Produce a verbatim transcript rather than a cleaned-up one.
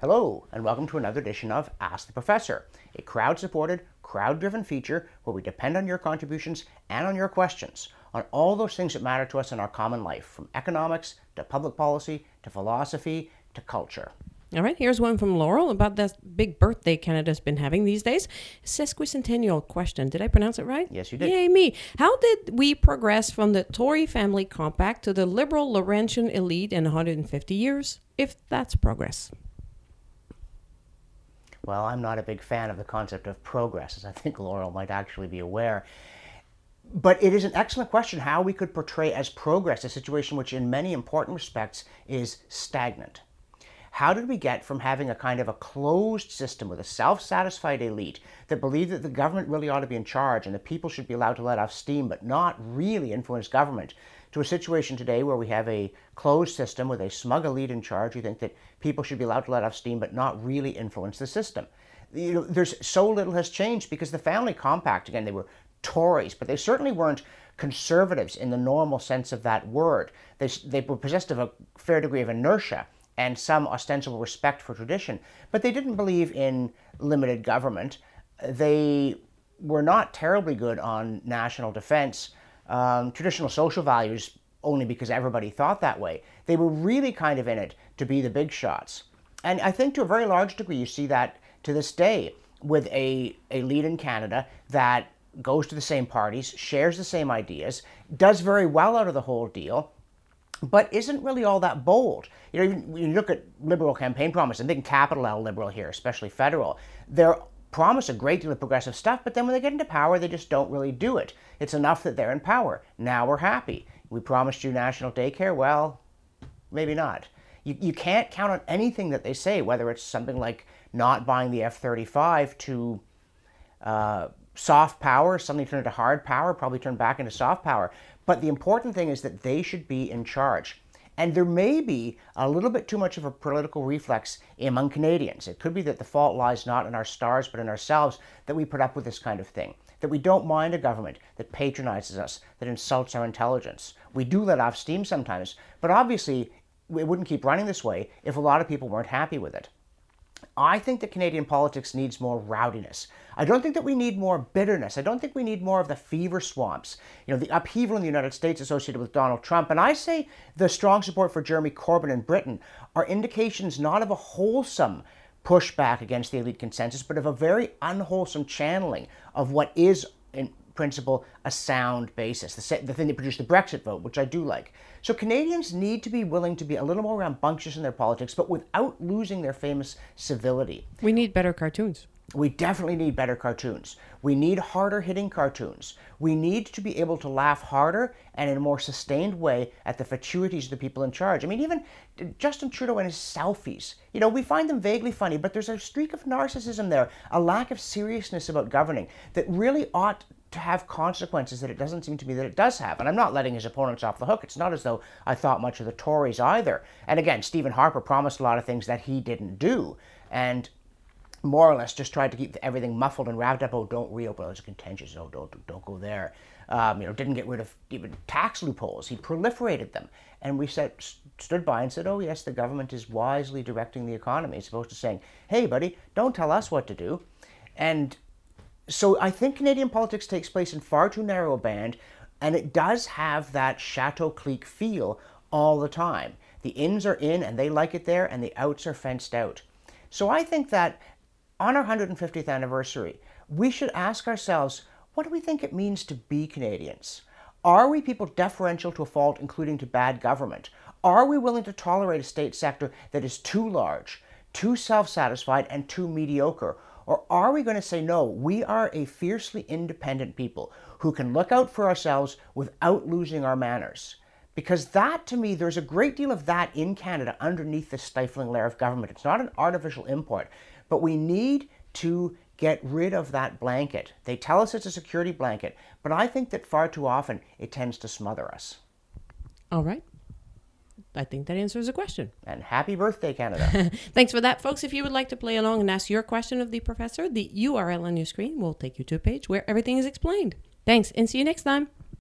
Hello, and welcome to another edition of Ask the Professor, a crowd-supported, crowd-driven feature where we depend on your contributions and on your questions, on all those things that matter to us in our common life, from economics to public policy to philosophy to culture. All right, here's one from Laurel about this big birthday Canada's been having these days. Sesquicentennial question. Did I pronounce it right? Yes, you did. Yay, me. How did we progress from the Tory Family Compact to the Liberal Laurentian elite in one hundred fifty years, if that's progress? Well, I'm not a big fan of the concept of progress, as I think Laurel might actually be aware. But it is an excellent question how we could portray as progress a situation which in many important respects is stagnant. How did we get from having a kind of a closed system with a self-satisfied elite that believed that the government really ought to be in charge and the people should be allowed to let off steam but not really influence government, to a situation today where we have a closed system with a smug elite in charge who think that people should be allowed to let off steam but not really influence the system? You know, there's so little has changed because the Family Compact, again, they were Tories, but they certainly weren't conservatives in the normal sense of that word. They, they were possessed of a fair degree of inertia and some ostensible respect for tradition, but they didn't believe in limited government. They were not terribly good on national defense, um, traditional social values only because everybody thought that way. They were really kind of in it to be the big shots. And I think to a very large degree you see that to this day with a, a lead in Canada that goes to the same parties, shares the same ideas, does very well out of the whole deal, but isn't really all that bold. You know, even when you look at Liberal campaign promise, I'm thinking capital L Liberal here, especially federal, they promise a great deal of progressive stuff, but then when they get into power, they just don't really do it. It's enough that they're in power. Now we're happy. We promised you national daycare. Well, maybe not. You, you can't count on anything that they say, whether it's something like not buying the F thirty-five to uh, soft power, suddenly turned into hard power, probably turned back into soft power. But the important thing is that they should be in charge. And there may be a little bit too much of a political reflex among Canadians. It could be that the fault lies not in our stars, but in ourselves, that we put up with this kind of thing, that we don't mind a government that patronizes us, that insults our intelligence. We do let off steam sometimes, but obviously it wouldn't keep running this way if a lot of people weren't happy with it. I think that Canadian politics needs more rowdiness. I don't think that we need more bitterness. I don't think we need more of the fever swamps. You know, the upheaval in the United States associated with Donald Trump, and I say the strong support for Jeremy Corbyn in Britain are indications not of a wholesome pushback against the elite consensus, but of a very unwholesome channeling of what is, in principle, a sound basis, the, the thing that produced the Brexit vote, which I do like. So Canadians need to be willing to be a little more rambunctious in their politics, but without losing their famous civility. We need better cartoons. We definitely need better cartoons. We need harder-hitting cartoons. We need to be able to laugh harder and in a more sustained way at the fatuities of the people in charge. I mean, even Justin Trudeau and his selfies. You know, we find them vaguely funny, but there's a streak of narcissism there, a lack of seriousness about governing that really ought to have consequences that it doesn't seem to me that it does have. And I'm not letting his opponents off the hook. It's not as though I thought much of the Tories either. And again, Stephen Harper promised a lot of things that he didn't do. And more or less just tried to keep everything muffled and wrapped up. Oh, don't reopen. It was contentious. Oh, don't, don't go there. Um, you know, didn't get rid of even tax loopholes. He proliferated them. And we said, stood by and said, oh, yes, the government is wisely directing the economy, as opposed to saying, hey, buddy, don't tell us what to do. And so I think Canadian politics takes place in far too narrow a band, and it does have that Chateau clique feel all the time. The ins are in, and they like it there, and the outs are fenced out. So I think that on our one hundred fiftieth anniversary, we should ask ourselves, what do we think it means to be Canadians? Are we people deferential to a fault, including to bad government? Are we willing to tolerate a state sector that is too large, too self-satisfied, and too mediocre? Or are we going to say, no, we are a fiercely independent people who can look out for ourselves without losing our manners? Because that, to me, there's a great deal of that in Canada underneath this stifling layer of government. It's not an artificial import. But we need to get rid of that blanket. They tell us it's a security blanket, but I think that far too often it tends to smother us. All right. I think that answers the question. And happy birthday, Canada. Thanks for that, folks. If you would like to play along and ask your question of the professor, the U R L on your screen will take you to a page where everything is explained. Thanks, and see you next time.